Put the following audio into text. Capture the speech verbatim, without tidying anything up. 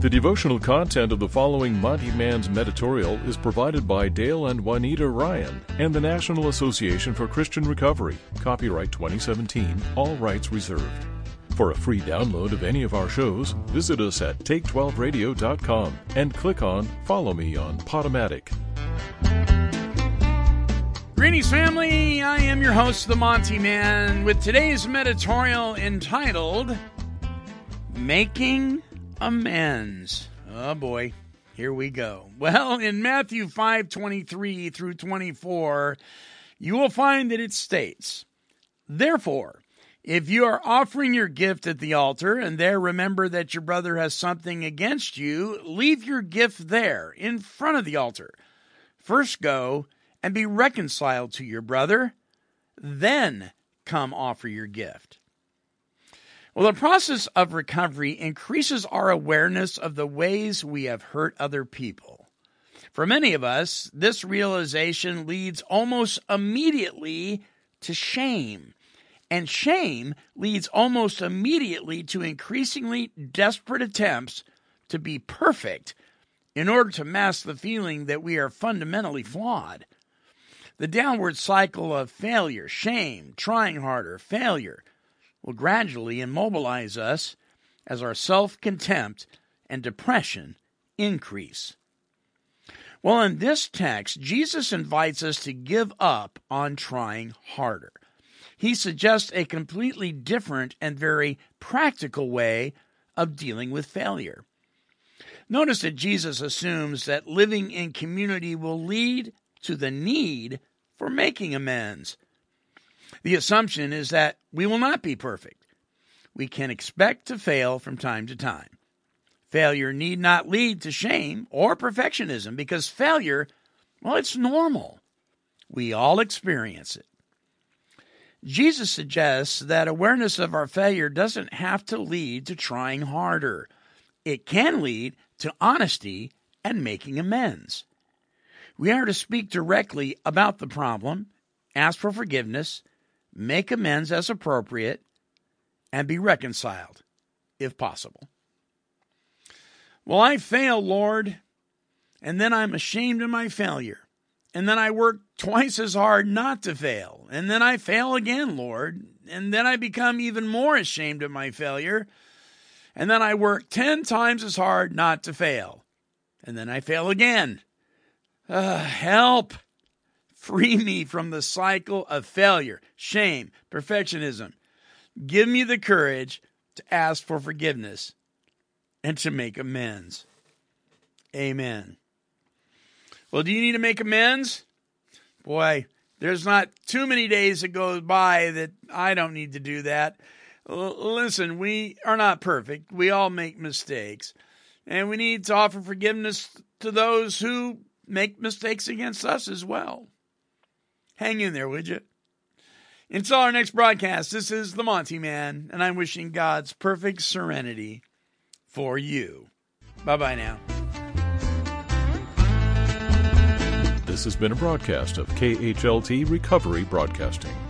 The devotional content of the following Monty Man's Meditorial is provided by Dale and Juanita Ryan and the National Association for Christian Recovery. Copyright twenty seventeen. All rights reserved. For a free download of any of our shows, visit us at take twelve radio dot com and click on Follow Me on Podomatic. Greenies family, I am your host, the Monty Man, with today's Meditorial entitled Making Amends. Oh boy, here we go. Well, in Matthew five twenty-three through twenty-four, you will find that it states, "Therefore, if you are offering your gift at the altar and there remember that your brother has something against you, leave your gift there in front of the altar. First go and be reconciled to your brother, then come offer your gift." Well, the process of recovery increases our awareness of the ways we have hurt other people. For many of us, this realization leads almost immediately to shame. And shame leads almost immediately to increasingly desperate attempts to be perfect in order to mask the feeling that we are fundamentally flawed. The downward cycle of failure, shame, trying harder, failure will gradually immobilize us as our self-contempt and depression increase. Well, in this text, Jesus invites us to give up on trying harder. He suggests a completely different and very practical way of dealing with failure. Notice that Jesus assumes that living in community will lead to the need for making amends. The assumption is that we will not be perfect. We can expect to fail from time to time. Failure need not lead to shame or perfectionism because failure, well, it's normal. We all experience it. Jesus suggests that awareness of our failure doesn't have to lead to trying harder. It can lead to honesty and making amends. We are to speak directly about the problem, ask for forgiveness, make amends as appropriate, and be reconciled, if possible. Well, I fail, Lord, and then I'm ashamed of my failure. And then I work twice as hard not to fail. And then I fail again, Lord. And then I become even more ashamed of my failure. And then I work ten times as hard not to fail. And then I fail again. Uh, help. Free me from the cycle of failure, shame, perfectionism. Give me the courage to ask for forgiveness and to make amends. Amen. Well, do you need to make amends? Boy, there's not too many days that goes by that I don't need to do that. L- listen, we are not perfect. We all make mistakes. And we need to offer forgiveness to those who make mistakes against us as well. Hang in there, would you? Until our next broadcast, this is the Monty Man, and I'm wishing God's perfect serenity for you. Bye-bye now. This has been a broadcast of K H L T Recovery Broadcasting.